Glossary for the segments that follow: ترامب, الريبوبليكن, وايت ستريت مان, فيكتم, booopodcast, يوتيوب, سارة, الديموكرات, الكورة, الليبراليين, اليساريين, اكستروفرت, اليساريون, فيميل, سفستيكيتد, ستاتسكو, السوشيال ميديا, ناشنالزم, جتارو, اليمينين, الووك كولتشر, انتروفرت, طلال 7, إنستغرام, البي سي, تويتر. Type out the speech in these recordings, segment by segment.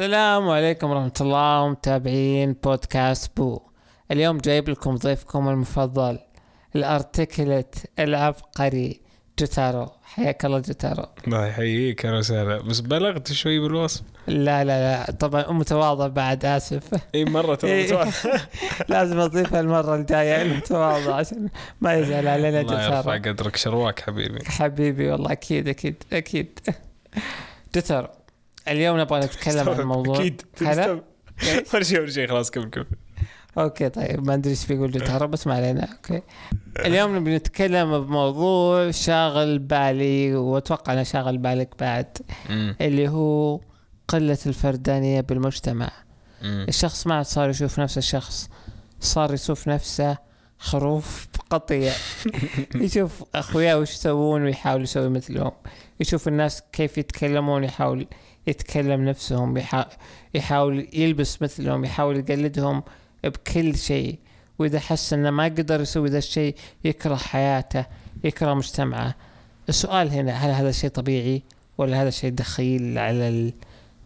السلام عليكم ورحمة الله، متابعين بودكاست بو. اليوم جايب لكم ضيفكم المفضل، الارتكلت العبقري جتارو. حياك الله جتارو. الله يحييك يا سارة، بس بلغت شوي بالوصف. لا طبعا متواضع بعد، آسف. اي مرة متواضع. لازم اضيفها المرة الجاية المتواضع عشان ما يزعل علينا جتارو. الله يرفع قدرك، شرواك حبيبي والله. اكيد جتارو، اليوم نبغى نتكلم عن موضوع. أكيد. ورشي خلاص كمل. أوكي طيب، ما أدري إيش بيقول جتارو بس ما علينا. أوكي، اليوم نبي نتكلم بموضوع شاغل بالي، وأتوقع أنا شاغل بالك بعد، اللي هو قلة الفردانية بالمجتمع. الشخص ما عاد صار يشوف نفسه الشخص، صار يشوف نفسه خروف قطيع. يشوف أخويا وش يسوون ويحاول يسوي مثلهم، يشوف الناس كيف يتكلمون يحاول يتكلم نفسهم، يحاول يلبس مثلهم، يحاول يقلدهم بكل شيء. وإذا حس أنه ما قدر يسوي ذا الشيء يكره حياته، يكره مجتمعه. السؤال هنا، هل هذا الشيء طبيعي ولا هذا الشيء دخيل على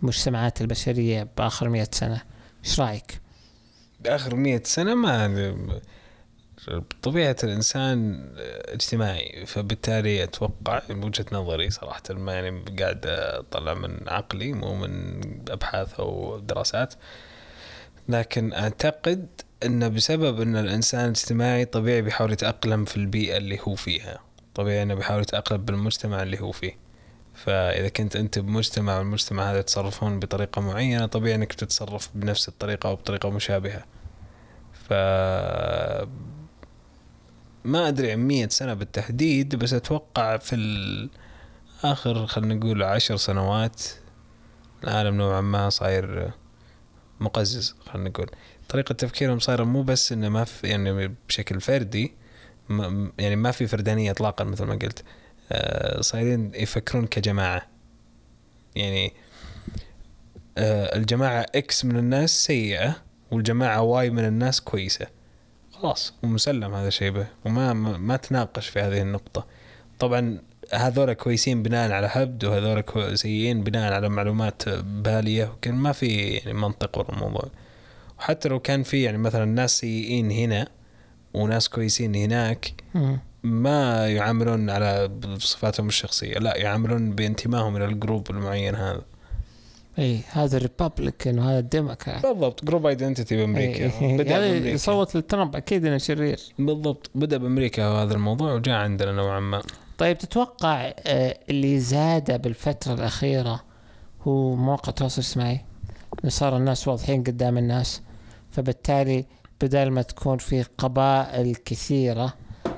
المجتمعات البشرية بآخر 100 سنة؟ إيش رأيك؟ بآخر 100 سنة ما طبيعة الإنسان اجتماعي، فبالتالي أتوقع من وجهة نظري صراحة، ما يعني قاعد أطلع من عقلي مو من أبحاث أو دراسات، لكن أعتقد أنه بسبب أن الإنسان اجتماعي طبيعي بيحاول يتأقلم في البيئة اللي هو فيها، طبيعي أنه بيحاول يتأقلم بالمجتمع اللي هو فيه. فإذا كنت أنت بمجتمع والمجتمع هذا يتصرفون بطريقة معينة، طبيعي أنك تتصرف بنفس الطريقة أو بطريقة مشابهة. ف ما أدري 100 سنة بالتحديد، بس أتوقع في الآخر خلنا نقول 10 سنوات العالم نوعا ما صاير مقزز. خلنا نقول طريقة تفكيرهم صايرة مو بس إنه ما في يعني بشكل فردي، يعني ما في فردانية إطلاقا مثل ما قلت، صايرين يفكرون كجماعة. يعني الجماعة X من الناس سيئة والجماعة Y من الناس كويسة، خلاص ومسلم هذا الشيء به، وما ما تناقش في هذه النقطة. طبعا هذول كويسين بناء على هبد، وهذول سيئين بناء على معلومات بالية، وكان ما في يعني منطق ولا موضوع. وحتى لو كان في يعني مثلا ناس سيئين هنا وناس كويسين هناك، ما يعاملون على صفاتهم الشخصية، لا يعاملون بانتمائهم إلى الجروب المعين هذا. اي هذا الريبوبليكن وهذا الديموكرات، بالضبط جروب ايدنتيتي بامريكا. بدأ صوت لترامب اكيد انه شرير، بالضبط بدأ بامريكا هذا الموضوع وجاء عندنا نوعا ما. طيب تتوقع اللي زاد بالفترة الأخيرة هو مواقع التواصل الاجتماعي، صار الناس واضحين قدام الناس، فبالتالي بدل ما تكون في قبائل كثيرة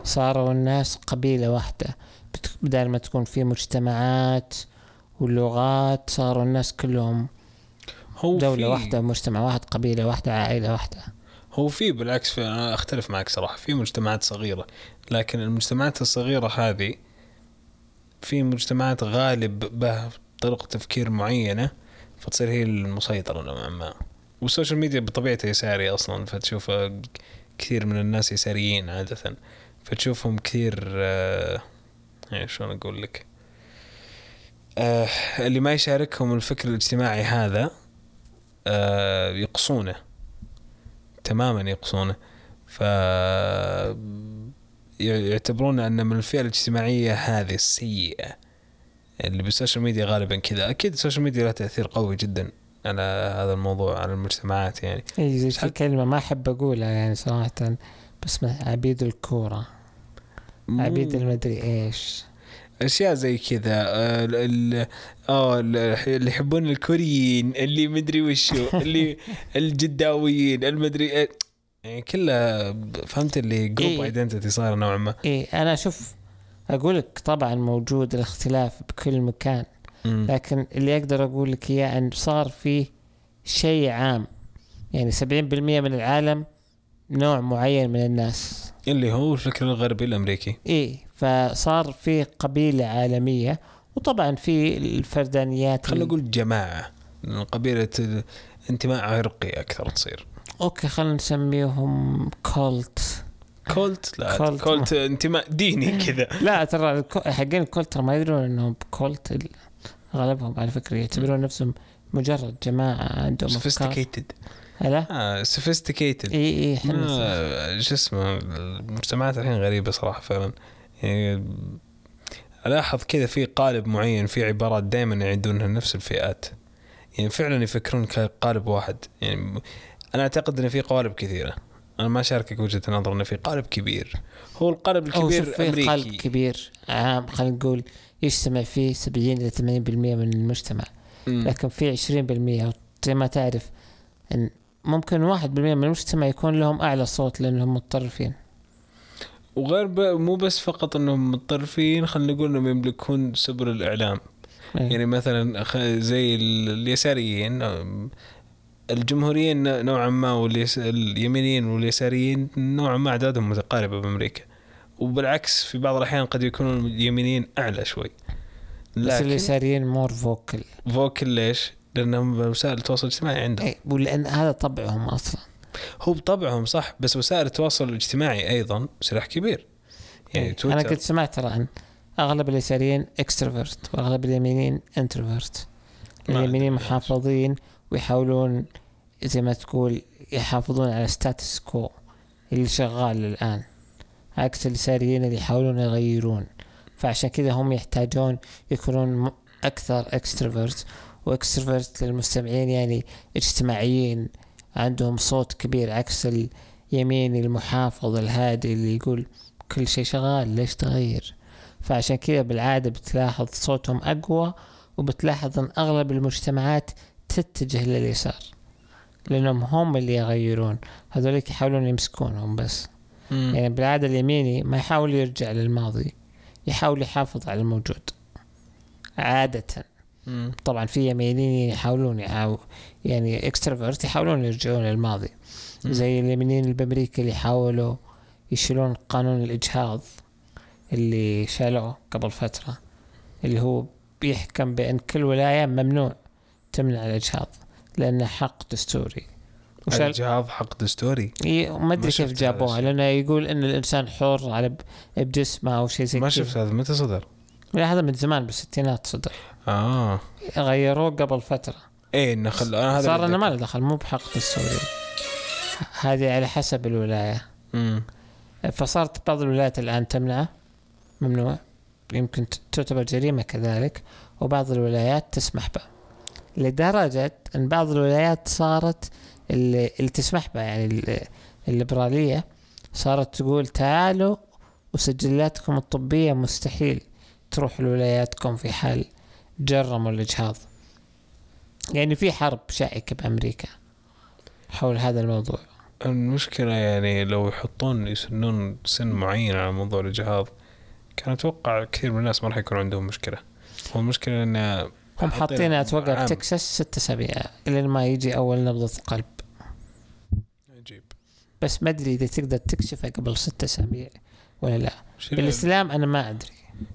صاروا الناس قبيلة واحدة، بدل ما تكون في مجتمعات واللغات صاروا الناس كلهم دولة واحدة، مجتمع واحد، قبيلة واحدة، عائلة واحدة. هو في بالعكس، أنا أختلف معك صراحة، في مجتمعات صغيرة، لكن المجتمعات الصغيرة هذه في مجتمعات غالب بها طرق تفكير معينة، فتصير هي المسيطرة نوعا ما. والسوشيال ميديا بطبيعتها يساري أصلا، فتشوف كثير من الناس يساريين عادة، فتشوفهم كثير يعني شلون أقول لك، اللي ما يشاركهم الفكر الاجتماعي هذا يقصونه تماما، يقصونه، فيعتبرون أن من الفئة الاجتماعية هذه السيئة اللي بالسوشيال ميديا غالبا كذا. أكيد السوشيال ميديا لها تأثير قوي جدا على هذا الموضوع، على المجتمعات. يعني في كلمة ما أحب أقولها يعني صراحة، بس عبيد الكورة، عبيد المدري إيش، أشياء زي كذا، اللي يحبون الكوريين، اللي مدري وشو، اللي الجداويين، المدري يعني كلها. فهمت اللي جروب ايدنتيتي صار نوعا ما. أنا أشوف، أقولك طبعا موجود الاختلاف بكل مكان، لكن اللي أقدر أقولك إياه أن صار فيه شيء عام، يعني 70% من العالم نوع معين من الناس، اللي هو الفكر الغربي الأمريكي. فصار في قبيلة عالمية، وطبعا في الفردانيات، خلينا نقول جماعة من قبيلة انتماء عرقي أكثر تصير. أوكي خلينا نسميهم كولت. لا كولت انتماء ديني كذا. لا ترى حقين كولت ما يدرون إنهم كولت، غالبهم على فكرة يعتبرون نفسهم مجرد جماعة عندهم سفستيكيتد. لا سفستيكيتد اي جسمه. المجتمعات الحين غريبة صراحة فعلا، يعني ألاحظ كذا في قالب معين، في عبارات دائما يعدونها نفس الفئات، يعني فعلا يفكرون كقالب واحد. يعني أنا أعتقد أن في قوالب كثيرة، أنا ما شاركك وجهة نظر أن في قالب كبير، هو القالب الكبير الأمريكي، قالب كبير عام خلينا نقول يجتمع فيه 70-80% من المجتمع. لكن في 20% زي ما تعرف إن ممكن 1% من المجتمع يكون لهم أعلى صوت لأنهم متطرفين، وغير مو بس فقط أنهم متطرفين، خلينا نقول أنهم يملكون سبل الإعلام. يعني مثلا زي اليساريين، الجمهوريين نوعا ما واليمينين واليساريين نوعا ما أعدادهم متقاربة بأمريكا، وبالعكس في بعض الأحيان قد يكونوا اليمينين أعلى شوي، لكن اليساريين مور فوكل. ليش؟ لأنهم وسائل التواصل الاجتماعي عندهم، ولأن هذا طبعهم أصلا، هو بطبعهم صح، بس وسائل التواصل الاجتماعي أيضا سلاح كبير. يعني أنا كنت سمعت عن أغلب اليساريين اكستروفرت وأغلب اليمينين انتروفرت. اليمينين محافظين ويحاولون زي ما تقول يحافظون على ستاتسكو اللي شغال الآن، عكس اليساريين اللي يحاولون يغيرون. فعشان كذا هم يحتاجون يكونون أكثر اكستروفرت، واكستروفرت للمستمعين يعني اجتماعيين عندهم صوت كبير، عكس اليمين المحافظ الهادي اللي يقول كل شيء شغال ليش تغير. فعشان كذا بالعادة بتلاحظ صوتهم أقوى، وبتلاحظ أن أغلب المجتمعات تتجه لليسار لأنهم هم اللي يغيرون، هذولك يحاولون يمسكونهم بس. يعني بالعادة اليميني ما يحاول يرجع للماضي، يحاول يحافظ على الموجود عادة. طبعا في يمينين يحاولون يعني اكستروفرت يحاولون يرجعون للماضي، زي اليمينين الامريكي اللي حاولوا يشيلون قانون الإجهاض اللي شالوه قبل فترة، اللي هو بيحكم بأن كل ولاية ممنوع تمنع الإجهاض لأنه حق دستوري. الإجهاض حق دستوري؟ ما أدري كيف جابوها، لأنه يقول أن الإنسان حر على بجسمه أو شيء زي كذا. ما شفت هذا، متى صدر؟ لا هذا من زمان بالستينات صدر. غيروه قبل فترة. إيه نخل أنا هذا. صار أنا ما له دخل، مو بحق دستوري. هذه على حسب الولاية. فصارت بعض الولايات الآن تمنعه، ممنوع، يمكن تعتبر جريمة كذلك، وبعض الولايات تسمح به، لدرجة أن بعض الولايات صارت اللي تسمح به يعني الليبرالية صارت تقول تعالوا وسجلاتكم الطبية مستحيل تروح لولاياتكم في حال جرموا الإجهاض. يعني في حرب شائكة بأمريكا حول هذا الموضوع. المشكلة يعني لو يحطون يسنون سن معين على موضوع الإجهاض كان أتوقع كثير من الناس ما راح يكون عندهم مشكلة. والمشكلة إن هم حاطين أتوقع في تكساس 6 أسابيع لين ما يجي أول نبضة قلب. عجيب. بس ما أدري إذا تقدر تكشفها قبل 6 أسابيع ولا لا. بالإسلام أنا ما أدري.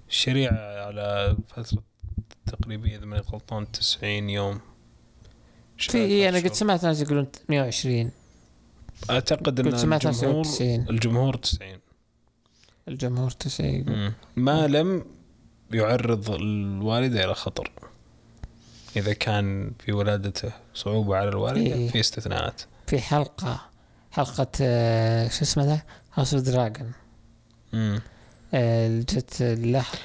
الشريعة على فترة تقريبية إذا ما غلطان 90 يوم. في أنا قد سمعت ناس يقولون 120. أعتقد أن الجمهور 90 ما لم يعرض الوالدة إلى خطر. إذا كان في ولادته صعوبة على الوالدة في استثناءات. في حلقة شو اسمه ده هاوس أوف دراجون.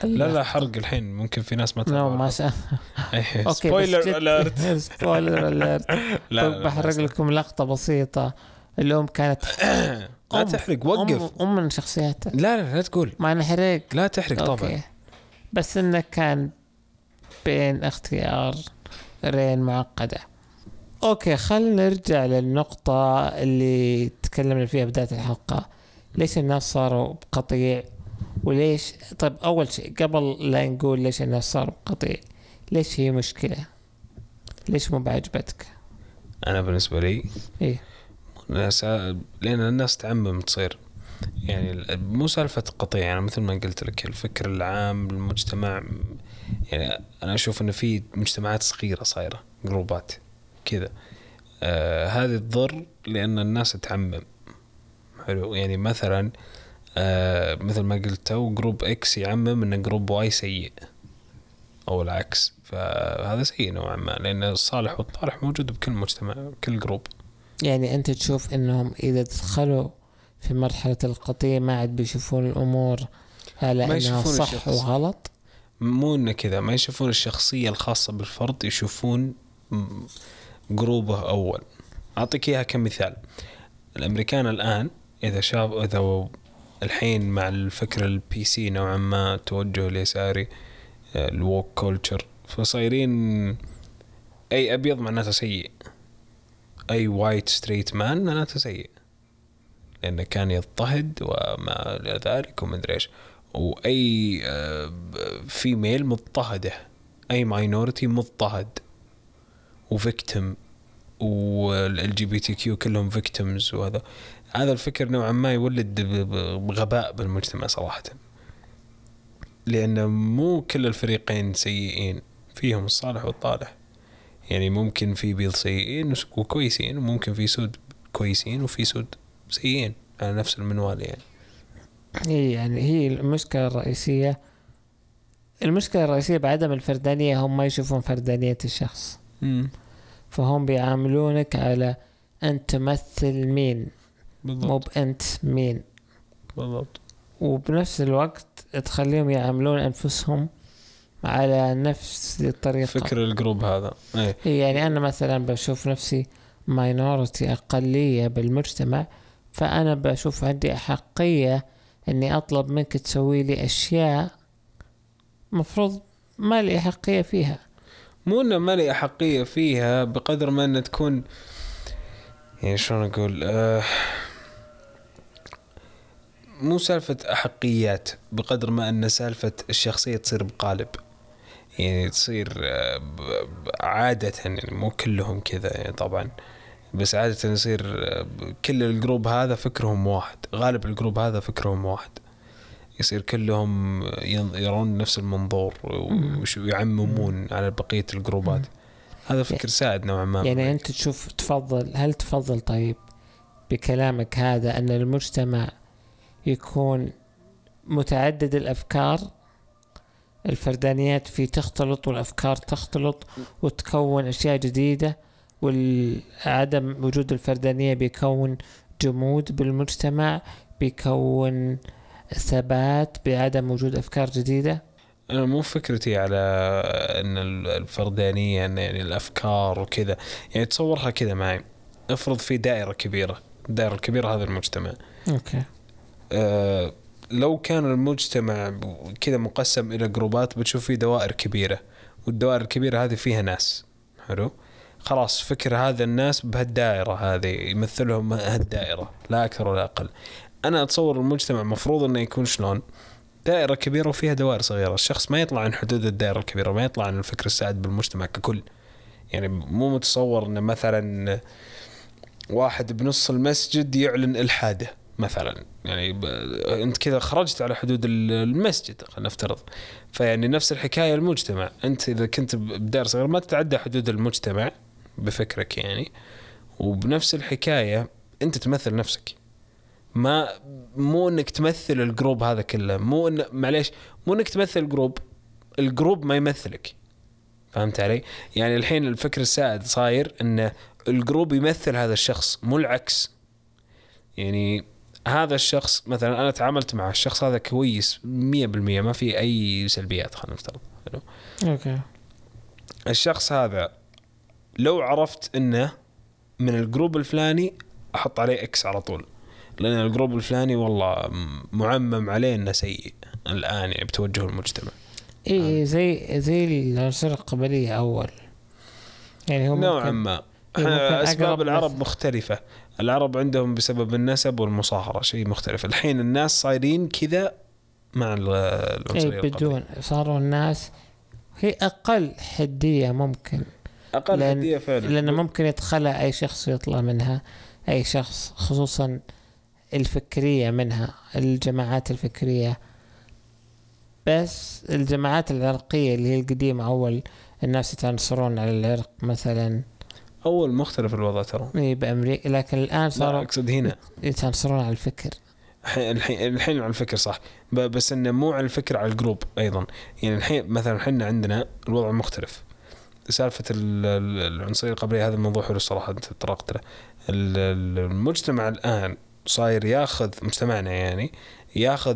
لا حرق الحين ممكن في ناس ما تعرف. سبويلر أليرت سبويلر أليرت. بحرق لكم لقطة بسيطة. الأم كانت لا تحرق، وقف. أم من شخصياتها. لا تقول ما أنا حرق، لا تحرق طبعا. بس إنه كان بين اختيار رين معقدة. أوكي خلنا نرجع للنقطة اللي تكلمنا فيها بداية الحلقة، ليش الناس صاروا بقطيع وليش. طيب أول شيء قبل لا نقول ليش الناس صاروا بقطيع، ليش هي مشكلة؟ ليش مو بعجبتك؟ أنا بالنسبة لي إيه لأن الناس تعمم تصير، يعني مو سالفة قطيع. يعني مثل ما قلت لك الفكر العام المجتمع، يعني أنا أشوف إنه في مجتمعات صغيرة صايرة جروبات كذا، هذه تضر لأن الناس تعمم. حلو يعني مثلا مثل ما قلت جروب إكس يعمم إن جروب واي سيء أو العكس، فهذا سيء نوعا ما، لأن الصالح والطالح موجود بكل مجتمع بكل جروب. يعني أنت تشوف أنهم إذا دخلوا في مرحلة القضية ما عاد بيشوفون الأمور على أنها صح وغلط، مو إنه كذا، ما يشوفون الشخصية الخاصة بالفرد، يشوفون جروبه أول. أعطيك إياها كمثال، الأمريكان الآن إذا شاف إذا الحين مع الفكر البي سي نوعا ما، توجه اليساري الووك كولتشر، فصايرين أي أبيض معناته سيء، أي وايت ستريت مان معناته سيء لأنه كان يضطهد وما ذلك ومدري إيش، وأي فيميل مضطهدة، أي ماينورتي مضطهد وفيكتم، والجي بي تي كيو كلهم فيكتمز. وهذا الفكر نوعا ما يولد بغباء بالمجتمع صراحة، لأن مو كل الفريقين سيئين، فيهم الصالح والطالح. يعني ممكن في بيض سيئين وكويسين، وممكن في سود كويسين وفي سود سيئين على نفس المنوال. يعني هي المشكلة الرئيسية، بعدم الفردانية. هم ما يشوفون فردانية الشخص، فهم بيعاملونك على أنت تمثل مين بالضبط، مو بأنت مين بالضبط. وبنفس الوقت تخليهم يعاملون أنفسهم على نفس الطريقة، فكر الجروب هذا. يعني أنا مثلا بشوف نفسي ماينورتي، أقلية بالمجتمع، فأنا بشوف عندي أحقية أني أطلب منك تسوي لي أشياء مفروض ما لي أحقية فيها. مو أنه ما لي أحقية فيها بقدر ما أن تكون، يعني شلون أقول، مو سالفة أحقيات بقدر ما أن سالفة الشخصية تصير بقالب، يعني تصير عادة، يعني مو كلهم كذا يعني طبعا، بس عادة يصير كل الجروب هذا فكرهم واحد، غالب الجروب هذا فكرهم واحد، يصير كلهم يرون نفس المنظور ويعممون على بقية الجروبات. هذا فكر سائد نوعا ما. يعني أنت تشوف تفضل، هل تفضل طيب بكلامك هذا أن المجتمع يكون متعدد الأفكار، الفردانيات فيه تختلط والأفكار تختلط وتكون أشياء جديدة، والعدم وجود الفردانية بيكون جمود بالمجتمع، بيكون ثبات بعدم وجود أفكار جديدة؟ أنا مو فكرتي على أن الفردانية أن يعني الأفكار وكذا، يعني تصورها كذا معي، أفرض في دائرة كبيرة، الدائرة الكبيرة هذا المجتمع، أوكي. لو كان المجتمع كذا مقسم إلى جروبات، بتشوف فيه دوائر كبيرة، والدوائر الكبيرة هذه فيها ناس، حلو، خلاص فكر هذا الناس بهالدائرة هذه يمثلهم هالدائرة، لا أكثر ولا أقل. أنا أتصور المجتمع مفروض أنه يكون شلون، دائرة كبيرة وفيها دوائر صغيرة، الشخص ما يطلع عن حدود الدائرة الكبيرة، ما يطلع عن الفكر السائد بالمجتمع ككل. يعني مو متصور أن مثلا واحد بنص المسجد يعلن إلحاده مثلا، يعني أنت كذا خرجت على حدود المسجد، خلينا نفترض. فيعني نفس الحكاية المجتمع، أنت إذا كنت بدار صغير ما تتعدى حدود المجتمع بفكرك يعني، وبنفس الحكاية أنت تمثل نفسك، ما مو إنك تمثل الجروب هذا كله، مو إن معليش مو إنك تمثل الجروب، الجروب ما يمثلك، فهمت علي؟ يعني الحين الفكر السائد صاير إن الجروب يمثل هذا الشخص، مو العكس. يعني هذا الشخص مثلا أنا تعاملت مع الشخص هذا كويس 100%، ما في أي سلبيات، خلينا نفترض، أوكي. الشخص هذا لو عرفت إنه من الجروب الفلاني أحط عليه إكس على طول، لأن الجروب الفلاني والله معمم عليه إنه سيء الآن، يعني بتوجه المجتمع. إيه زي العنصر القبلية أول، يعني هم نوعا ما. أسباب العرب مختلفة، العرب عندهم بسبب النسب والمصاهرة شيء مختلف، الحين الناس صايرين كذا مع العنصرية بدون، صاروا الناس هي أقل حدية ممكن، أقل حدية فعلا، لأن ممكن يدخلها أي شخص ويطلع منها أي شخص، خصوصا الفكرية منها، الجماعات الفكرية. بس الجماعات العرقية اللي هي القديمة، أول الناس يتعنصرون على العرق مثلا، أول مختلف الوضع ترى بأمريكا، لكن الآن صاروا يتعنصرون على الفكر. الحين على الفكر صح، بس إنه مو على الفكر، على الجروب أيضا. يعني الحين مثلا حنا عندنا الوضع مختلف، سالفة العنصرية القبلية هذا الموضوع حلو الصراحة أنت طرقت له. المجتمع الآن صاير ياخذ، مجتمعنا يعني ياخذ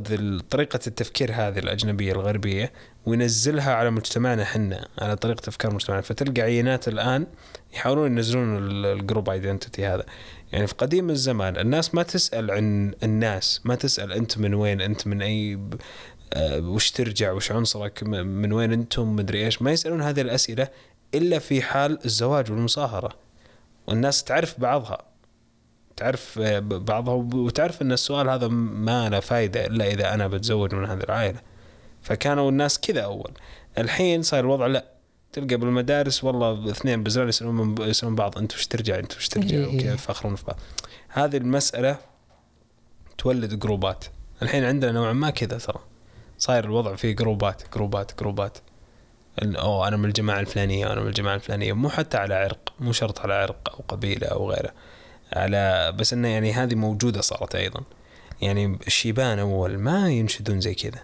طريقة التفكير هذه الأجنبية الغربية وينزلها على مجتمعنا حنا، على طريقة تفكير مجتمعنا. فتلقى عينات الآن يحاولون ينزلون الجروب ايدنتيتي هذا. يعني في قديم الزمان الناس ما تسأل عن الناس، ما تسأل أنت من وين، أنت من أي، وش ترجع، وش عنصرك، من وين أنتم، مدري إيش، ما يسألون هذه الأسئلة إلا في حال الزواج والمصاهرة، والناس تعرف بعضها، تعرف بعضها، وتعرف أن السؤال هذا ما له فايدة إلا إذا أنا بتزوج من هذه العائلة. فكانوا الناس كذا أول. الحين صار الوضع لأ، تلقى بالمدارس والله اثنين بزران يسألون بعض أنت وش ترجع، أنت وش ترجع، وكيف آخرون في بعض. هذه المسألة تولد جروبات. الحين عندنا نوعا ما كذا ترى، صاير الوضع فيه جروبات جروبات جروبات، أو أنا من الجماعة الفلانية، أنا من الجماعة الفلانية، مو حتى على عرق، مو شرط على عرق أو قبيلة أو غيره، على بس إنه يعني هذه موجودة صارت أيضا. يعني الشيبان أول ما ينشدون زي كذا،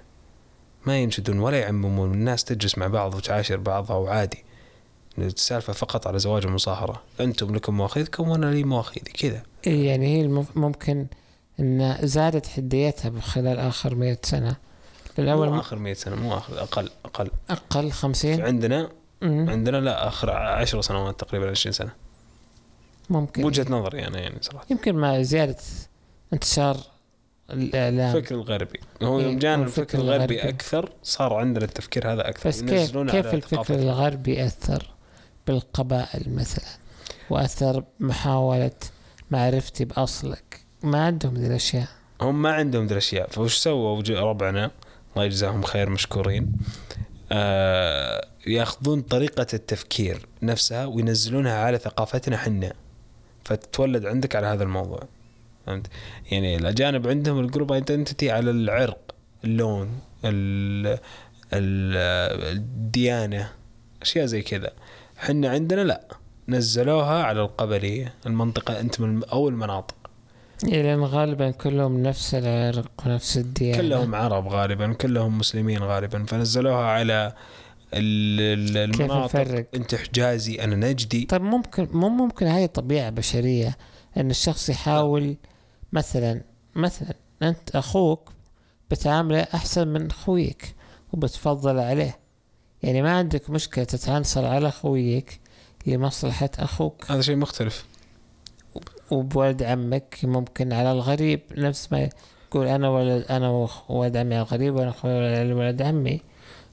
ما ينشدون ولا يعممون، الناس تجلس مع بعض وتعاشر بعضها وعادي. السالفة فقط على زواج المصاهرة، أنتم لكم مواخذكم وأنا لي مواخذي كذا. يعني هي ممكن إن زادت حديتها خلال آخر 100 سنة. الأول مو آخر 100 سنة، مو آخر، أقل 50 عندنا عندنا لا، آخر 10 سنوات تقريبا، 20 سنة ممكن، وجهة نظري يعني صراحة. يمكن مع زيادة انتشار الإعلام، الفكر الغربي هو يوم جاء الفكر الغربي أكثر، صار عندنا التفكير هذا أكثر. بس كيف الفكر الغربي أثر بالقبائل مثلا، وأثر محاولة معرفتي بأصلك، ما عندهم ذي الأشياء، هم ما عندهم ذي الأشياء. فوش سووا ربعنا الله يجزاهم خير مشكورين، يأخذون طريقة التفكير نفسها وينزلونها على ثقافتنا حنا، فتتولد عندك على هذا الموضوع. فهمت؟ يعني الأجانب عندهم الجروب ايدنتيتي على العرق، اللون، الديانة، أشياء زي كذا. حنا عندنا لا، نزلوها على القبلية، المنطقة أنت من أول مناطق، لأن غالبا كلهم نفس العرق ونفس الديانة، كلهم عرب غالبا، كلهم مسلمين غالبا، فنزلوها على المناطق، أنت حجازي أنا نجدي. طب ممكن هاي طبيعة بشرية، أن الشخص يحاول مثلا أنت أخوك بتعامله أحسن من خويك وبتفضل عليه، يعني ما عندك مشكلة تتعنصر على خويك لمصلحة أخوك، هذا شيء مختلف. وبولد عمك ممكن على الغريب نفس ما يقول أنا وولد عمي الغريب وأنا أخوي ولد عمي،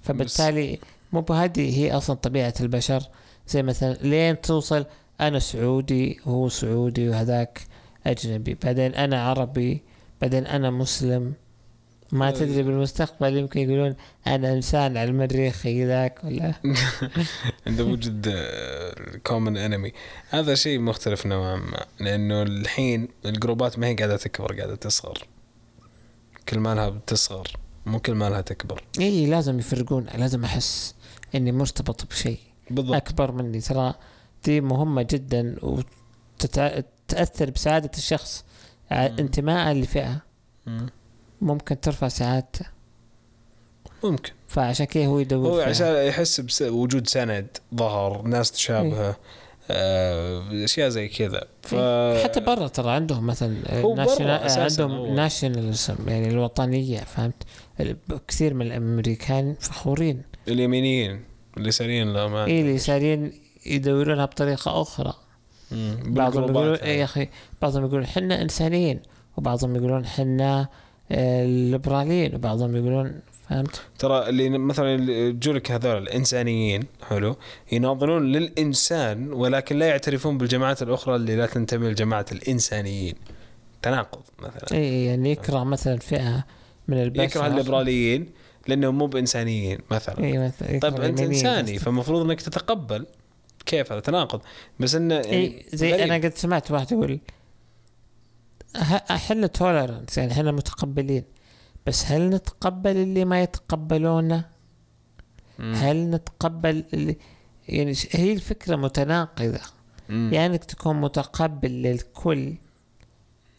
فبالتالي مو بهذه هي أصلا طبيعة البشر. زي مثلا لين توصل أنا سعودي وهو سعودي وهذاك أجنبي، بعدين أنا عربي، بعدين أنا مسلم، ما تدري بالمستقبل يمكن يقولون أنا إنسان على المريخي ذاك ولا عند وجود common enemy. هذا شيء مختلف نوعا ما، لأنه الحين الجروبات ما هي قاعدة تكبر، قاعدة تصغر، كل ما لها بتصغر مو كل ما لها تكبر. إيه لازم يفرقون، لازم أحس إني مرتبط بشيء أكبر مني، ترى دي مهمة جدا، وتتأثر بسعادة الشخص انتماء لفئة، ممكن ترفع سعادته، ممكن، فعشان كذا هو يدور، هو عشان يحس بوجود سند، ظهر ناس تشابهه، أشياء زي كذا. حتى برا ترى عندهم مثلا عندهم ناشنالزم، يعني الوطنية، فهمت؟ كثير من الأمريكان فخورين، اليمينين اليساريين، لا ما اليساريين يدورونها بطريقة أخرى. بعضهم يقولون يا أخي، بعضهم يقولون حنا إنسانيين، وبعضهم يقولون حنا الليبراليين، وبعضهم يقولون، فهمت؟ ترى اللي مثلا الجولك هذول الإنسانيين حلو، يناضلون للإنسان ولكن لا يعترفون بالجماعات الأخرى اللي لا تنتمي لجماعة الإنسانيين، تناقض مثلا. أي يعني يكره مثلا فئة من البشر، يكره الليبراليين لأنهم مو بإنسانيين مثلا. أي مثلا، طيب أنت إنساني فمفروض أنك تتقبل، كيف هذا تناقض؟ بس إنه يعني زي غريب. أنا قد سمعت واحد يقول احنا توليرنس، يعني احنا متقبلين، بس هل نتقبل اللي ما يتقبلونه؟ هل نتقبل اللي، يعني هي الفكرة متناقضة، يعني انك تكون متقبل للكل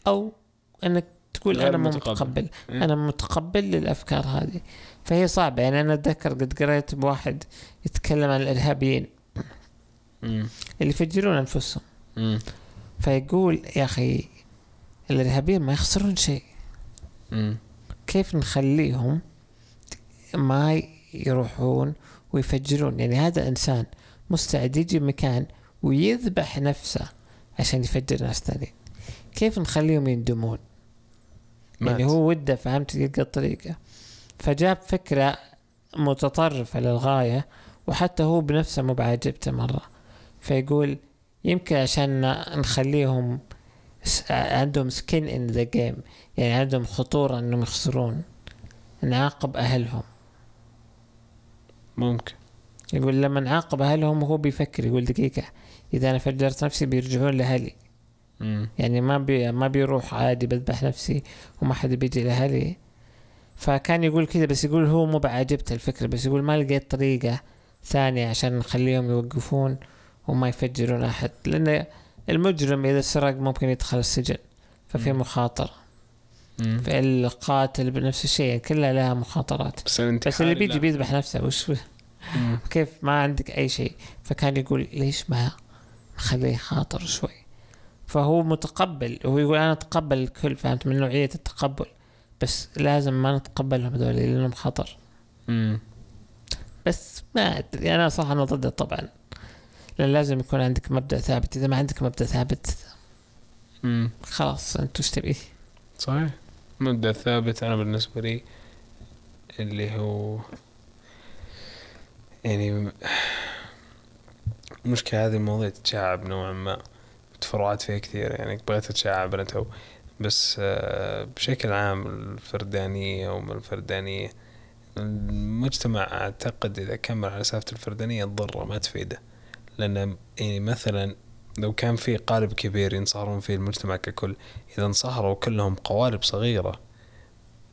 او انك تقول أنا متقبل، أنا متقبل للأفكار هذه. فهي صعبة يعني. أنا أتذكر قد قرأت بواحد يتكلم عن الإرهابيين اللي يفجرون أنفسهم، فيقول يا أخي الإرهابيين ما يخسرون شيء، كيف نخليهم ما يروحون ويفجرون؟ يعني هذا إنسان مستعد يجي مكان ويذبح نفسه عشان يفجر ناس ثانيين، كيف نخليهم يندمون؟ يعني هو وده فهمت تلقى الطريقة. فجاب فكرة متطرفة للغاية، وحتى هو بنفسه مو بعجبته مرة، فيقول يمكن عشان نخليهم عندهم skin in the game، يعني عندهم خطورة انهم يخسرون، نعاقب اهلهم. ممكن يقول لما نعاقب اهلهم وهو بيفكر يقول دقيقة، اذا انا فجرت نفسي بيرجعون لأهلي، يعني ما بيروح عادي بذبح نفسي وما حد بيجي لأهلي. فكان يقول كذا، بس يقول هو مو بعجبته الفكرة، بس يقول ما لقيت طريقة ثانية عشان نخليهم يوقفون وما يفجرون أحد، لأن المجرم إذا سرق ممكن يدخل السجن، ففي مخاطرة. فالقاتل بنفس الشيء، يعني كلها لها مخاطرات، بس اللي بيجي بيذبح نفسه وش كيف ما عندك أي شيء. فكان يقول ليش ما نخليه خاطر شوي. فهو متقبل، هو يقول أنا أتقبل الكل، فهمت من نوعية التقبل، بس لازم ما نتقبلهم دول لأنهم خطر. بس ما أدري أنا صح، أنا ضده طبعا، لأن لازم يكون عندك مبدأ ثابت. إذا ما عندك مبدأ ثابت خلاص أنت وش تبيه. صحيح. مبدأ ثابت أنا بالنسبة لي اللي هو يعني مشكلة هذه المواضيع تتشعب نوعا ما، تفرعت فيها كثير، يعني بغيت أتشعب أنا تو. بس بشكل عام الفردانية وما الفردانية، المجتمع أعتقد إذا كمل على سالفة الفردانية تضره ما تفيده. لأن يعني مثلا لو كان في قالب كبير ينصهرون فيه المجتمع ككل، إذا انصهروا كلهم قوالب صغيرة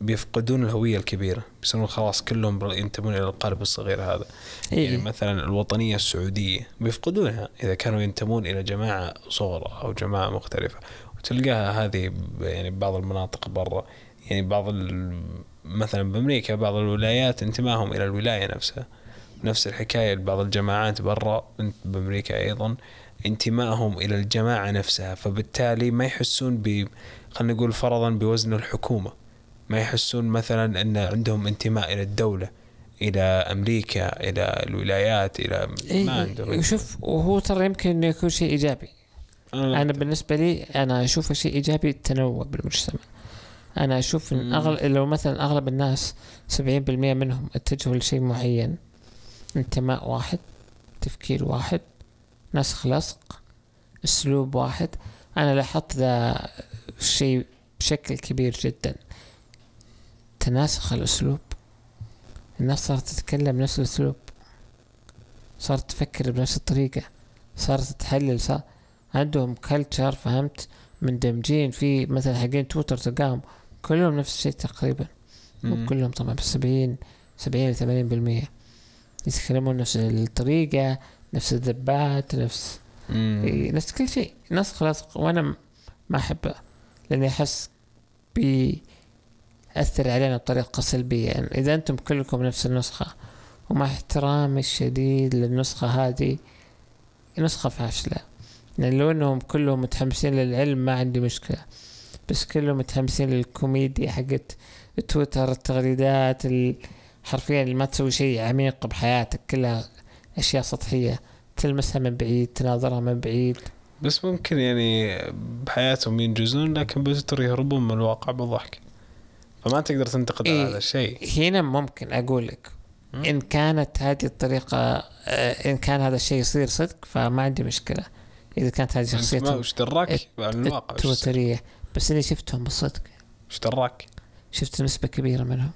بيفقدون الهوية الكبيرة، بيصيرون خلاص كلهم ينتمون إلى القالب الصغير هذا. يعني مثلا الوطنية السعودية بيفقدونها إذا كانوا ينتمون إلى جماعة صغرى أو جماعة مختلفة، وتلقاها هذه يعني بعض المناطق برا، يعني بعض مثلا بأمريكا بعض الولايات انتماهم إلى الولاية نفسها. نفس الحكاية بعض الجماعات برا بأمريكا أيضا انتمائهم إلى الجماعة نفسها، فبالتالي ما يحسون خلينا نقول فرضا بوزن الحكومة، ما يحسون مثلا أن عندهم انتماء إلى الدولة، إلى أمريكا، إلى الولايات، إلى ما عندهم. وشوف وهو ترى يمكن أن يكون شيء إيجابي. أنا بالنسبة لي أنا أشوف شيء إيجابي التنوع بالمجتمع. أنا أشوف إن لو مثلا أغلب الناس 70% منهم اتجهوا لشيء معين، انتماء واحد، تفكير واحد، نسخ لصق، أسلوب واحد. أنا لاحظت ذا الشيء بشكل كبير جدا، تناسخ الأسلوب. الناس صارت تتكلم بنفس الأسلوب، صارت تفكر بنفس الطريقة، صارت تحلل، صار عندهم كلتشر فهمت مندمجين في مثلا حقين تويتر، تلقاهم كلهم نفس الشيء تقريبا، وكلهم طبعا ب70-80% يتكلمون نفس الطريقة، نفس الذبات، نفس كل شيء، نفس خلاص. وأنا ما أحبه لأني أحس أثر علينا بطريقة سلبية. يعني إذا أنتم كلكم نفس النسخة، ومع احترامي الشديد للنسخة هذه، نسخة فاشلة. يعني لو أنهم كلهم متحمسين للعلم ما عندي مشكلة، بس كلهم متحمسين للكوميديا حقت تويتر، التغريدات حرفيا اللي ما تسوي شيء عميق بحياتك، كلها أشياء سطحية تلمسها من بعيد، تناظرها من بعيد. بس ممكن يعني بحياتهم ينجزون، لكن بتويتر يهربون من الواقع بالضحك، فما تقدر تنتقد هذا الشيء. هنا ممكن أقولك إن كانت هذه الطريقة، إن كان هذا الشيء يصير صدق فما عندي مشكلة، إذا كانت هذه شخصيتهم وش دراك بالواقع التويترية. بس أنا شفتهم بالصدق، وش دراك، شفت نسبة كبيرة منهم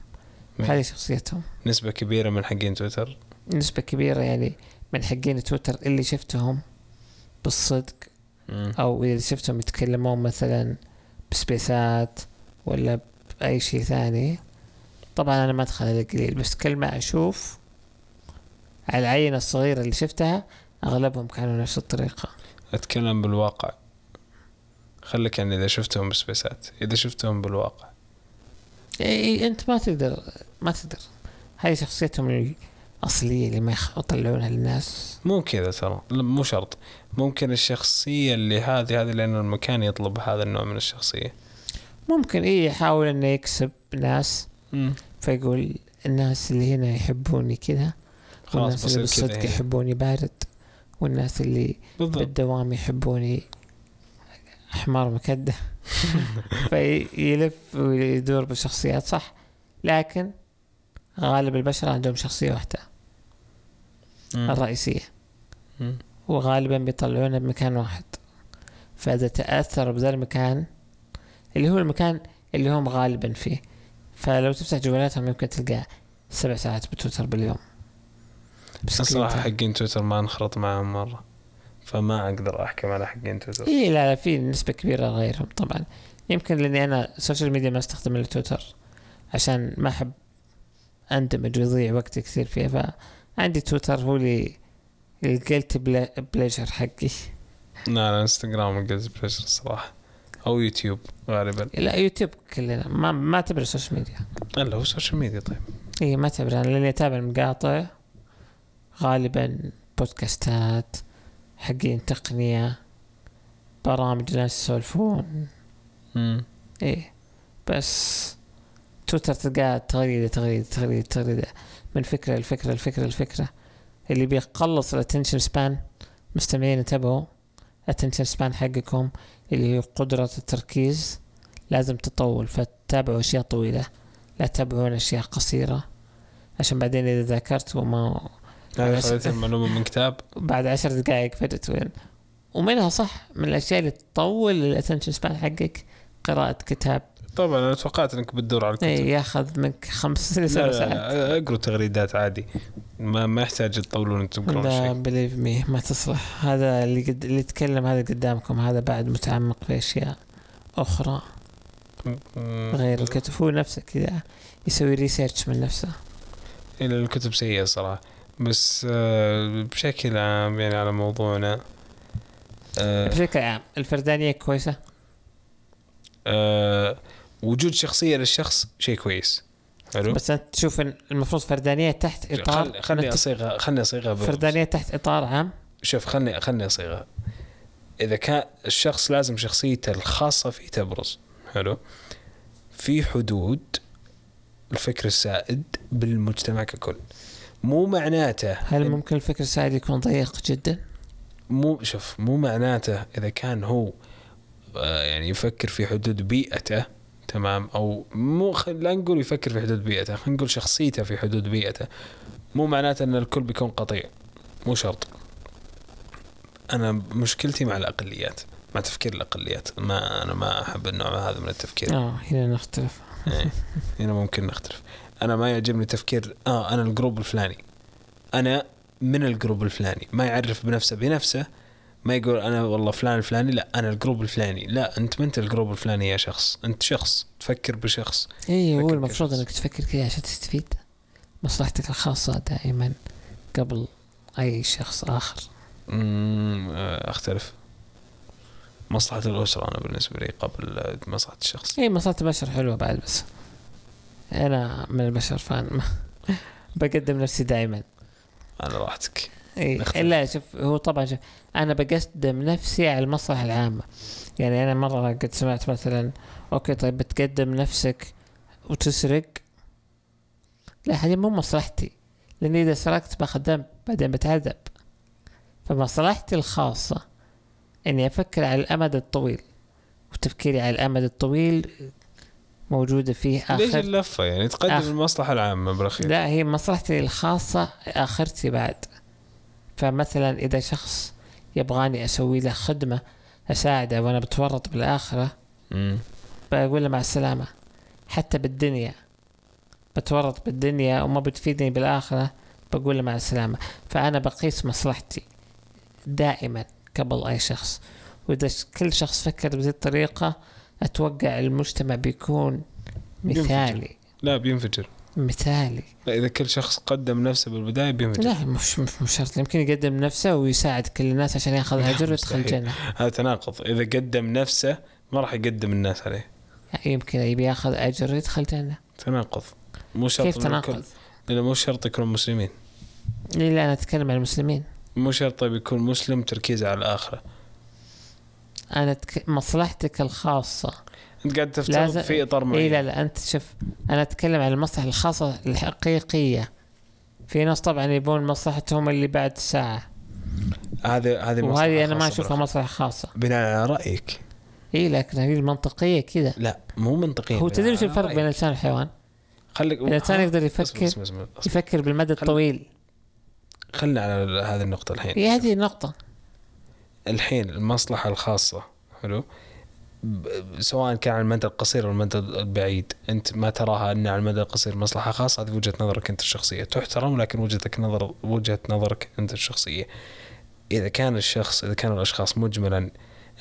هذه شخصيتهم، نسبة كبيرة من حقين تويتر، نسبة كبيرة يعني من حقين تويتر اللي شفتهم بالصدق، أو اللي شفتهم يتكلمون مثلا بسبيسات ولا أي شيء ثاني. طبعا أنا ما أدخل هذا القليل، بس كل ما أشوف على العينة الصغيرة اللي شفتها أغلبهم كانوا نفس الطريقة. أتكلم بالواقع، خليك يعني إذا شفتهم بالسبيسات، إذا شفتهم بالواقع إيه أنت ما تقدر هاي شخصيتهم الأصلية اللي ما يطلعونها للناس. مو كذا ترى، مو شرط، ممكن الشخصية اللي هذه لأن المكان يطلب هذا النوع من الشخصية. ممكن إيه يحاول إنه يكسب ناس فيقول الناس اللي هنا يحبوني كذا، والناس اللي بالصدق يحبوني بارد، والناس اللي بالدوام يحبوني حمار مكده فيلف ويدور بشخصيات صح، لكن غالب البشر عندهم شخصية واحدة الرئيسية وغالبا بيطلعونها بمكان واحد، فإذا تأثر بذا المكان اللي هو المكان اللي هم غالبا فيه، فلو تفتح جوالاتهم يمكن تلقى 7 ساعات بتويتر باليوم. بس صراحة حقين تويتر ما انخرط معهم مرة، فما أقدر أحكم على حقين تويتر. إيه لا في نسبة كبيرة غيرهم طبعا، يمكن لأني أنا سوشيال ميديا ما استخدم إلا تويتر عشان ما أحب أندمج ويضيع وقت كثير فيها، فعندي تويتر هو لي الجلت بلاجر حقي. لا إنستغرام الجلت بلاجر الصراحة، أو يوتيوب غالبا. لا يوتيوب كلنا ما تعتبر سوشيال ميديا. لا هو سوشيال ميديا طيب. إيه ما تعتبر، أنا لأني أتابع مقاطع غالبا، بودكاستات حقين تقنية، برامج ناس يسولفون. إيه بس تويتر تلقى تغريدة تغريدة تغريدة تغريدة من فكرة لفكرة لفكرة لفكرة، اللي بيقلص الاتنشن سبان. مستمعين انتبهوا، الاتنشن سبان حقكم اللي هي قدرة التركيز لازم تطول، فتابعوا أشياء طويلة، لا تتابعون أشياء قصيرة عشان بعدين إذا ذكرت وما خليت المعلومة من كتاب بعد 10 دقائق فاتت وين. ومنها صح من الأشياء اللي تطول الاتنشن سبان حقك قراءة كتاب. طبعا أنا توقعت أنك بتدور على الكتب. إيه ياخذ منك 5 إلى 7 ساعات. أقرأ تغريدات عادي، ما يحتاج تطولون أنتم تقرون شيء. لا بليف مي ما تصلح، هذا اللي يتكلم هذا قدامكم هذا بعد متعمق في أشياء أخرى غير الكتب، هو نفسه كذا يسوي ريسيرش من نفسه. إلى الكتب سيئة صراحة، بس بشكل عام يعني على موضوعنا بشكل عام الفردانية كويسة. وجود شخصية للشخص شيء كويس. بس أنت تشوف المفروض فردانية تحت إطار خلني أصيغها فردانية تحت إطار عام. شوف خلني أصيغها، إذا كان الشخص لازم شخصيته الخاصة فيه تبرز، حلو، في حدود الفكر السائد بالمجتمع ككل. مو معناته هل ممكن الفكر السائد يكون ضيق جدا؟ مو معناته إذا كان هو يعني يفكر في حدود بيئته، تمام، أو مو لا نقول يفكر في حدود بيئته، خلينا نقول شخصيته في حدود بيئته، مو معناته أن الكل بيكون قطيع، مو شرط. أنا مشكلتي مع الأقليات، مع تفكير الأقليات، أنا ما أحب النوع هذا من التفكير. هنا نختلف. هنا ممكن نختلف. أنا ما يعجبني تفكير أنا الجروب الفلاني، أنا من الجروب الفلاني، ما يعرف بنفسه، ما يقول أنا والله فلان الفلاني، لا أنا الجروب الفلاني. لا أنت ما أنت الجروب الفلاني يا شخص، أنت شخص تفكر بشخص. إيه هو المفروض أنك تفكر كذا عشان تستفيد مصلحتك الخاصة دائما قبل أي شخص آخر. أختلف، مصلحة الأسرة أنا بالنسبة لي قبل مصلحة الشخص. إيه مصلحة البشر حلوة بعد، بس أنا من البشر فان بقدم نفسي دائما على راحتك. إيه لا شوف هو طبعا شوف أنا بقدم نفسي على المصلحة العامة، يعني أنا مرة قد سمعت مثلا أوكي طيب بتقدم نفسك وتسرق، لا هذه مو مصلحتي، لأن إذا سرقت باخذ ذنب بعدين بتعذب، فمصلحتي الخاصة إني أفكر على الأمد الطويل، وتفكيري على الأمد الطويل موجودة فيه آخر. ليش اللفة يعني تقدم المصلحة العامة بالأخير؟ لا هي مصلحتي الخاصة آخرتي بعد. فمثلا إذا شخص يبغاني أسوي له خدمة أساعده وأنا بتورط بالآخرة، بقول له مع السلامة، حتى بالدنيا بتورط بالدنيا وما بتفيدني بالآخرة، بقول له مع السلامة. فأنا بقيس مصلحتي دائما قبل أي شخص، وإذا كل شخص فكر بهذه الطريقة أتوقع المجتمع بيكون مثالي. لا بينفجر. مثالي. لا إذا كل شخص قدم نفسه بالبداية بيمجد. لا مش شرط، يمكن يقدم نفسه ويساعد كل الناس عشان يأخذ أجر ويدخل الجنة. هذا تناقض، إذا قدم نفسه ما راح يقدم الناس عليه. يمكن يبي يأخذ أجر ويدخل الجنة. تناقض. مو شرط. كيف تناقض؟ لأنه مو شرط يكون مسلمين. لا أنا أتكلم عن المسلمين. مو شرط بيكون مسلم تركيز على الآخرة. أنا مصلحتك الخاصة. أنت قاعد تفترض في إطار معين. لا أنت شوف، أنا أتكلم عن المصلحة الخاصة الحقيقية. في ناس طبعًا يبون مصلحتهم اللي بعد الساعة. هذه وهذه أنا ما أشوفها مصلحة خاصة. بناء على رأيك. لكن هذه المنطقية كذا. لا مو منطقية. هو تدري شو الفرق بين الإنسان والحيوان؟ الإنسان يقدر يفكر بالمدى الطويل. خلنا على هذه النقطة الحين. هي هذه النقطة. الحين المصلحة الخاصة حلو، سواء كان على المدى القصير أو المدى البعيد، أنت ما تراها أن على المدى القصير مصلحة خاصة، هذه وجهة نظرك أنت الشخصية تحترم، لكن وجهة نظرك أنت الشخصية. إذا كانوا الأشخاص مجملا،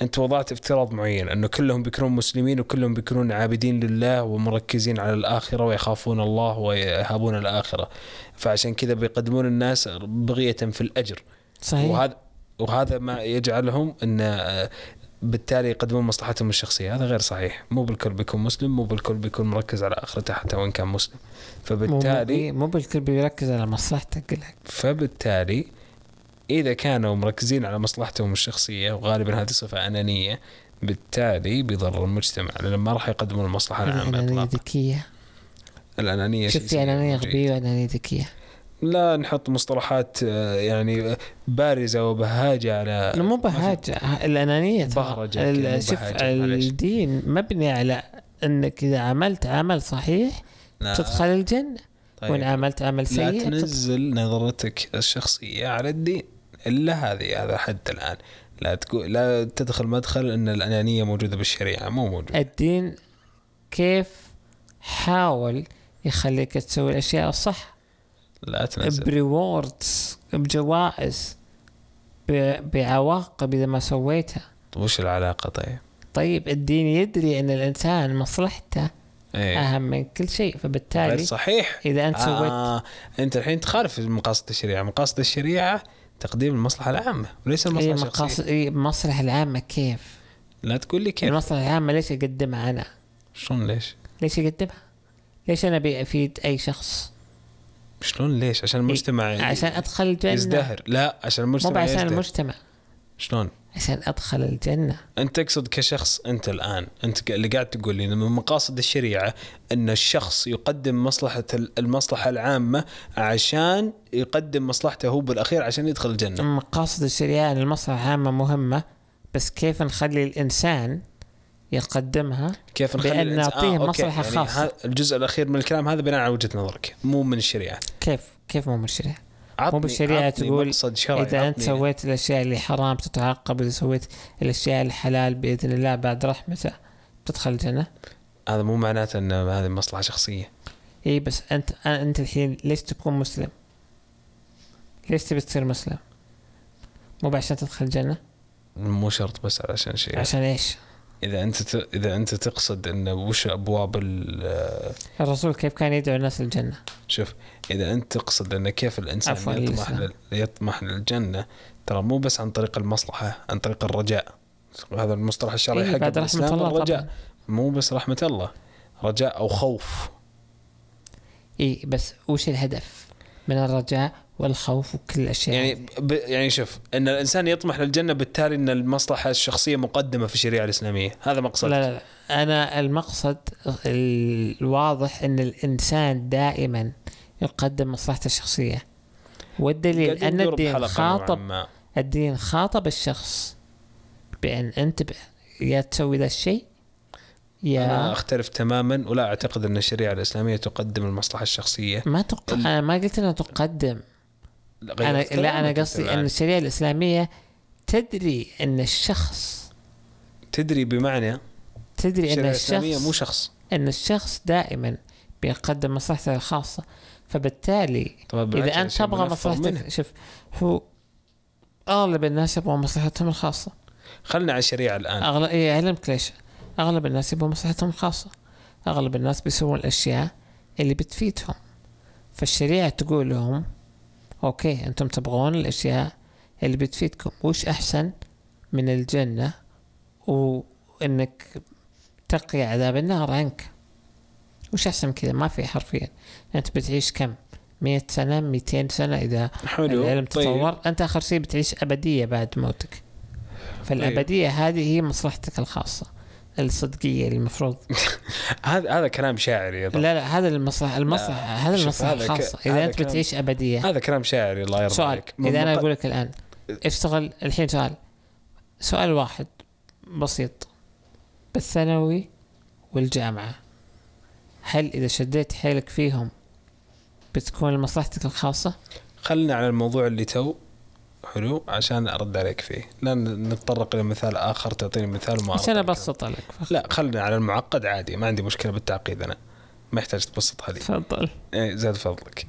أنت وضعت افتراض معين أنه كلهم بيكونون مسلمين وكلهم بيكونون عابدين لله ومركزين على الآخرة ويخافون الله ويهابون الآخرة، فعشان كذا بيقدمون الناس بغية في الأجر. صحيح. وهذا ما يجعلهم أن بالتالي يقدمون مصلحتهم الشخصية. هذا غير صحيح، مو بالكل بيكون مسلم، مو بالكل بيكون مركز على آخرته حتى وإن كان مسلم، فبالتالي مو بالكل بيركز على مصلحتك. فبالتالي إذا كانوا مركزين على مصلحتهم الشخصية، وغالبا هذه صفة أنانية، بالتالي بيضر المجتمع لأن ما راح يقدمون المصلحة العامة إطلاقا. الأنانية شفتي، أنانية غبية وأنانية ذكية. لا نحط مصطلحات يعني بارزة وبهاجة على. مو بهاجة، الأنانية بهرجة. شوف الدين مبني على أنك إذا عملت عمل صحيح تدخل الجنة. طيب. وإن عملت عمل سيء. لا تنزل نظرتك الشخصية على الدين إلا هذا حد الآن. لا تدخل مدخل أن الأنانية موجودة بالشريعة، مو موجودة. الدين كيف حاول يخليك تسوي الأشياء الصح؟ لا تنسى بريوردز، بجوائز، بعواقب إذا ما سويتها. وش العلاقة؟ طيب الدين يدري أن الإنسان مصلحته أهم من كل شيء، فبالتالي صحيح. إذا أنت سويت أنت الحين تخالف مقاصد الشريعة. مقاصد الشريعة تقديم المصلحة العامة وليس المصلحة الشخصية. المصلحة العامة كيف؟ لا تقول لي كيف المصلحة العامة. ليش أقدمها أنا؟ شلون ليش أقدمها؟ ليش أنا بأفيد أي شخص؟ شلون ليش؟ عشان المجتمع. عشان أدخل الجنة. يزدهر. لا عشان المجتمع. مو عشان المجتمع. شلون؟ عشان أدخل الجنة. أنت تقصد كشخص. أنت الآن أنت اللي قاعد تقول لي إن من مقاصد الشريعة أن الشخص يقدم المصلحة العامة عشان يقدم مصلحته هو بالأخير عشان يدخل الجنة. مقاصد الشريعة أن المصلحة العامة مهمة، بس كيف نخلي الإنسان يقدمها؟ كيف نخلي نعطيه مصلحة خاصة؟ يعني الجزء الأخير من الكلام هذا بناء على وجهة نظرك، مو من الشريعة. كيف مو من الشريعة؟ مو بالشريعة تقول إذا أنت سويت الأشياء اللي حرام تتعاقب، إذا سويت الأشياء الحلال بإذن الله بعد رحمته تدخل الجنة. هذا مو معناته أن هذه مصلحة شخصية. بس أنت الحين ليش تكون مسلم؟ ليش تبي تصير مسلم؟ مو بعشان تدخل الجنة؟ مو شرط، بس علشان شيء. عشان إيش؟ إذا أنت تقصد أن وش أبواب الرسول كيف كان يدعو الناس للجنة. شوف إذا أنت تقصد أن كيف الإنسان يطمح للجنة، ترى مو بس عن طريق المصلحة، عن طريق الرجاء. هذا المصطلح الشرعي حق الإسلام، الرجاء، مو بس رحمة الله، رجاء أو خوف. بس وش الهدف من الرجاء والخوف وكل الأشياء؟ يعني شوف أن الإنسان يطمح للجنة، بالتالي أن المصلحة الشخصية مقدمة في الشريعة الإسلامية. هذا مقصد. لا أنا المقصد الواضح أن الإنسان دائما يقدم مصلحته الشخصية، والدليل أن الدين خاطب الشخص بأن أنت يا تسوي ذا الشيء. أنا أختلف تماما، ولا أعتقد أن الشريعة الإسلامية تقدم المصلحة الشخصية. أنا ما قلت أنها تقدم. أنا قصدي أن الشريعة الإسلامية تدري أن الشخص، تدري بمعنى تدري أن الشخص مو شخص، أن الشخص دائما بيقدم مصلحته الخاصة، فبالتالي إذا أنت تبغى مصلحتك. شوف هو أغلب الناس يبغوا مصلحتهم الخاصة. خلنا على الشريعة الآن. أعلمك ليش أغلب الناس يبغوا مصلحتهم الخاصة. أغلب الناس بيسوون الأشياء اللي بتفيدهم. فالشريعة تقول لهم أوكي أنتم تبغون الأشياء اللي بتفيدكم، وش أحسن من الجنة وإنك تقي عذاب النار عنك؟ وش أحسن كذا؟ ما في حرفيا. أنت بتعيش كم؟ 100 سنة 200 سنة إذا العلم تطور. طيب. أنت آخر شيء بتعيش أبدية بعد موتك، فالأبدية طيب. هذه هي مصلحتك الخاصة الصدقية المفروض. هذا كلام شاعري. لا هذا المصلحة هذا المصلحة الخاصة. إذا أنت بتعيش أبدية هذا كلام شاعري. الله يرضى عليك. إذا أنا أقول لك الآن اشتغل الحين، سؤال واحد بسيط بالثانوي والجامعة، هل إذا شديت حيلك فيهم بتكون لمصلحتك الخاصة؟ خلنا على الموضوع اللي تو حلو عشان أرد عليك فيه، لأن نتطرق لمثال آخر تعطيني مثال ما عشان أبسط عليك. لا خلنا على المعقد عادي، ما عندي مشكلة بالتعقيد، أنا ما يحتاج تبسط هذه. تفضل. زاد فضلك.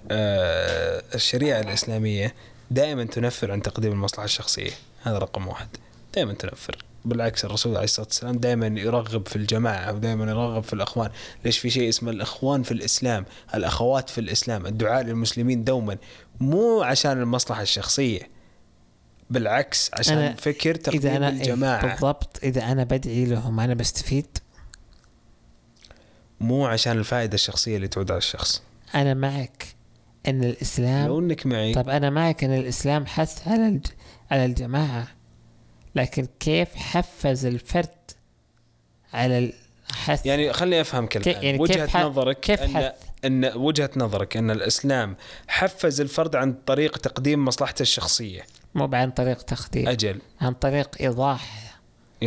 الشريعة الإسلامية دائما تنفر عن تقديم المصلحة الشخصية، هذا رقم واحد، دائما تنفر. بالعكس الرسول عليه الصلاة والسلام دائما يرغب في الجماعة ودائما يرغب في الأخوان. ليش؟ في شيء اسمه الأخوان في الإسلام، الأخوات في الإسلام، الدعاء للمسلمين دوما، مو عشان المصلحة الشخصية، بالعكس عشان فكر تقديم الجماعة. بالضبط. إذا أنا بدعي لهم أنا بستفيد، مو عشان الفائدة الشخصية اللي تعود على الشخص. أنا معك أن الإسلام، لو أنك معي طب أنا معك أن الإسلام حث على الجماعة، لكن كيف حفز الفرد على الحث؟ يعني خليني أفهم كلامك. يعني وجهة نظرك كيف أن وجهة نظرك أن الإسلام حفز الفرد عن طريق تقديم مصلحته الشخصية، مو عن طريق تخدير، أجل عن طريق إيضاح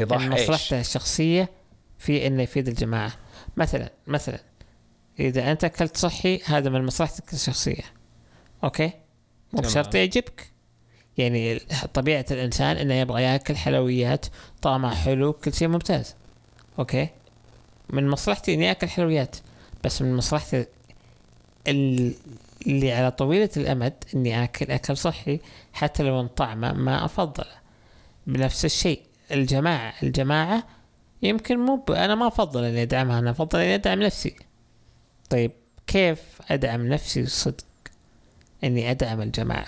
مصلحته الشخصية في أنه يفيد الجماعة. مثلا إذا أنت أكلت صحي هذا من مصلحتك الشخصية، أوكي، مو بشرط يعجبك. يعني طبيعة الإنسان إنه يبغى يأكل حلويات، طعمها حلو، كل شيء ممتاز، أوكي، من مصلحتي إني أكل حلويات، بس من مصلحتي اللي على طويلة الأمد إني أكل صحي حتى لو إن طعمه ما أفضله. بنفس الشيء الجماعة يمكن مو أنا ما أفضل إني أدعمها، أنا أفضل إني أدعم نفسي. طيب كيف أدعم نفسي صدق؟ إني أدعم الجماعة.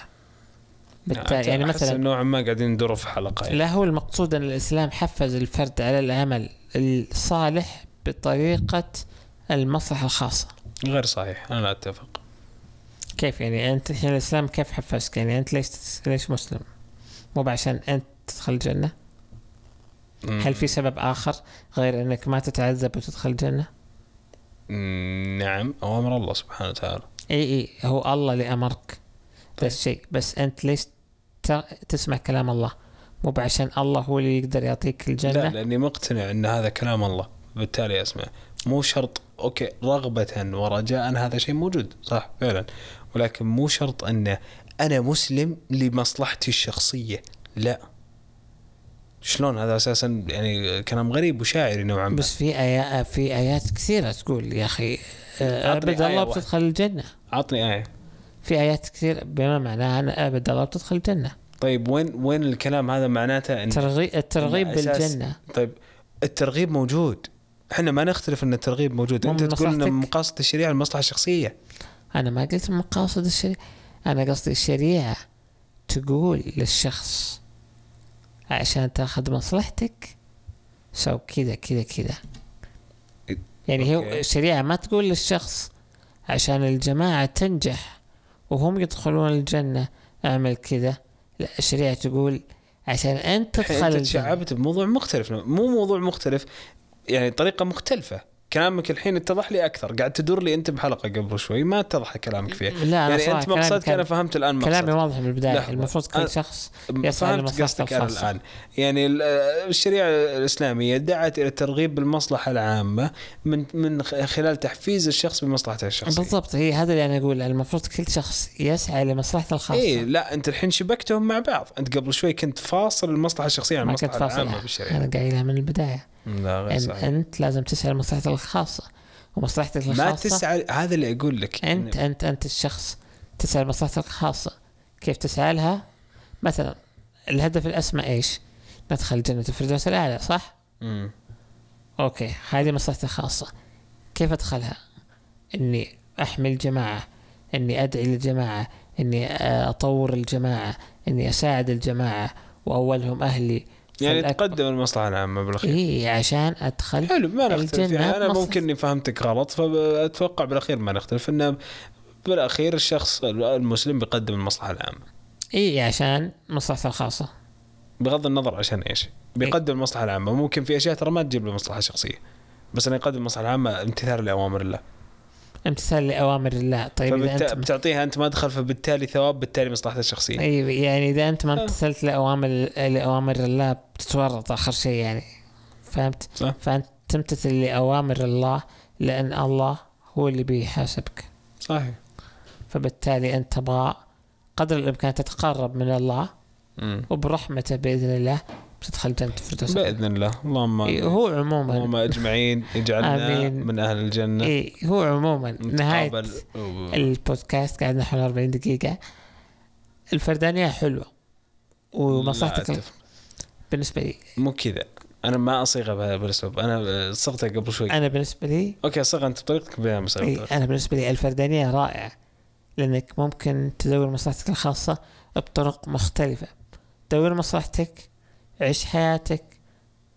يعني مثلا نوعا ما قاعدين ندور في حلقة يعني. لا، هو المقصود أن الإسلام حفز الفرد على العمل الصالح بطريقة المصلحة الخاصة. غير صحيح، أنا لا أتفق. كيف يعني أنت الحين الإسلام كيف حفزك؟ يعني أنت ليش مسلم؟ مو بعشان أنت تدخل الجنة؟ هل في سبب آخر غير أنك ما تتعذب وتدخل الجنة؟ نعم، أوامر الله سبحانه وتعالى. إيه هو الله اللي أمرك بس شيء، بس أنت ليش تسمع كلام الله؟ مو بعشان الله هو اللي يقدر يعطيك الجنة؟ لا، لأني مقتنع أن هذا كلام الله، بالتالي أسمع، مو شرط. أوكي، رغبة ورجاء هذا شيء موجود صح فعلا، ولكن مو شرط أن أنا مسلم لمصلحتي الشخصية. لا، شلون هذا أساسا؟ يعني كلام غريب وشاعري نوعا ما. بس في آيات كثيرة تقول يا أخي أبد الله بتدخل الجنة. عطني آية. في آيات كثير بما معناها أنا أبد الله بتدخل الجنة. طيب وين الكلام هذا؟ معناته أن الترغيب بالجنة. طيب الترغيب موجود، إحنا ما نختلف أن الترغيب موجود. أنت تقول أن مقاصد الشريعة المصلحة الشخصية. أنا ما قلت مقاصد الشريعة، أنا قصدي الشريعة تقول للشخص عشان تأخذ مصلحتك سو كذا كذا كذا. يعني هي الشريعة ما تقول للشخص عشان الجماعة تنجح وهم يدخلون الجنة أعمل كذا، لا، الشريعة تقول عشان أنت تدخل الجنة. تشعبت بموضوع مختلف، مو موضوع مختلف، يعني طريقة مختلفة. كلامك الحين اتضح لي أكثر، قاعد تدور لي أنت بحلقة قبل شوي ما اتضح كلامك فيها. لا، يعني أنت مقصدك أنا فهمت الآن مقصدك. كلامي واضح من البداية، المفروض كل شخص يفهم قصدك الآن. يعني الشريعة الإسلامية دعت إلى الترغيب بالمصلحة العامة من خلال تحفيز الشخص بمصلحته الشخصية. بالضبط، هي هذا اللي أنا أقول، المفروض كل شخص يسعى لمصلحته الخاصة. إيه، لا، أنت الحين شبكتهم مع بعض. أنت قبل شوي كنت فاصل المصلحة الشخصية عن المصلحة العامة بالشريعة. أنا قايلها من البداية. أنت لازم تسعى لمصلحتك الخاصة، ومصلحتك الخاصة ما تسعى. هذا اللي أقول لك، أنت الشخص تسعى لمصلحتك الخاصة. كيف تسعى لها؟ مثلا الهدف الأسمى إيش؟ ندخل جنة الفردوس الأعلى، صح؟ أوكي، هذه مصلحتي الخاصة. كيف أدخلها؟ إني أحمي الجماعة، اني ادعي للجماعة، اني اطور الجماعة، اني اساعد الجماعة، واولهم اهلي، يعني تقدم المصلحة العامة بالأخير. إيه عشان أدخل. حلو ما نختلف، يعني أنا ممكن إني فهمتك غلط، فأتوقع بالأخير ما نختلف، إنه بالأخير الشخص المسلم بيقدم المصلحة العامة. إيه عشان مصلحته الخاصة. بغض النظر عشان إيش بيقدم المصلحة العامة، ممكن في أشياء ترى ما تجيب له مصلحة شخصية، بس أنا يقدم المصلحة العامة امتثال لأوامر الله. امتثال لأوامر الله. طيب إذا بتعطيها أنت ما دخل، فبالتالي ثواب، بالتالي مصلحتك الشخصية. أي يعني إذا أنت ما امتثلت لأوامر الله بتتورط آخر شيء، يعني فهمت؟ فأنت تمتثل لأوامر الله لأن الله هو اللي بيحاسبك. صحيح. فبالتالي أنت تبغى قدر الإمكان تتقرب من الله، وبرحمته بإذن الله بتدخل جنة الفردوس بإذن الله. اللهم هو عموما اللهم أجمعين يجعلنا من أهل الجنة. إيه هو عموما نهاية البودكاست، قعدنا حوالي 40 دقيقة. الفردانية حلوة ومصلحتك بالنسبة لي مو كذا، أنا ما أصيغها بالأسلوب، أنا صغتها قبل شوي. أنا بالنسبة لي أوكي صغة أنت بطريقتك بينها مسألة. إيه أنا بالنسبة لي الفردانية رائعة، لأنك ممكن تدور مصلحتك الخاصة بطرق مختلفة. دور مصلحتك، عيش حياتك،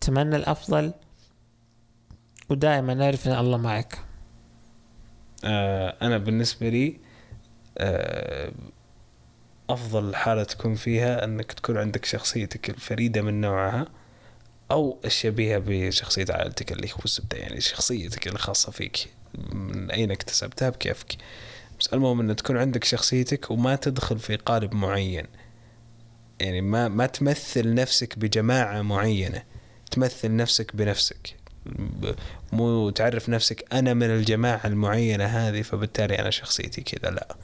تمنى الأفضل، ودائما نعرف أن الله معك. أنا بالنسبة لي أفضل حالة تكون فيها أنك تكون عندك شخصيتك الفريدة من نوعها، أو الشبيهة بشخصية عائلتك اللي اكتسبتها، يعني شخصيتك الخاصة فيك من أين اكتسبتها بكيفك. بس المهم أن تكون عندك شخصيتك وما تدخل في قالب معين، يعني ما تمثل نفسك بجماعة معينة، تمثل نفسك بنفسك، مو تعرف نفسك أنا من الجماعة المعينة هذه فبالتالي أنا شخصيتي كذا. لا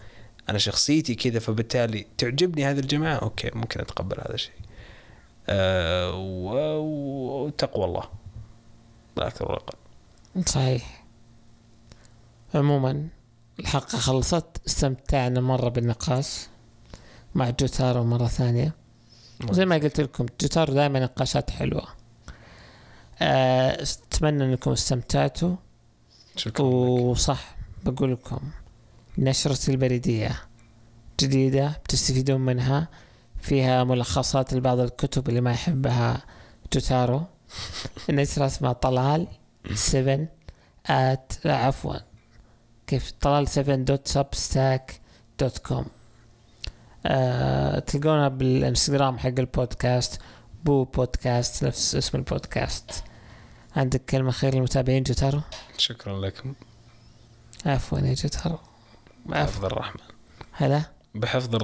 أنا شخصيتي كذا فبالتالي تعجبني هذه الجماعة، أوكي ممكن أتقبل هذا الشيء. وتقوى الله لا أكثر ولا أقل. صحيح. عموما الحلقة خلصت، استمتعنا مرة بالنقاش مع جتارو مرة ثانية. زي ما قلت لكم جتارو دائما نقاشات حلوة. أتمنى أنكم استمتعتوا. وصح بقول لكم نشرة البريدية جديدة بتستفيدون منها، فيها ملخصات لبعض الكتب اللي ما يحبها جتارو. النشرة اسمها طلال 7 عفوا كيف طلال7.substack.com. تلقونا بالانستغرام حق البودكاست booopodcast نفس اسم البودكاست. عندك كلمة خير للمتابعين جتارو؟ شكرا لكم. عفوا يا جتارو. بحفظ الرحمن. هلا بحفظ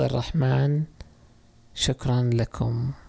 الرحمن. شكرا لكم.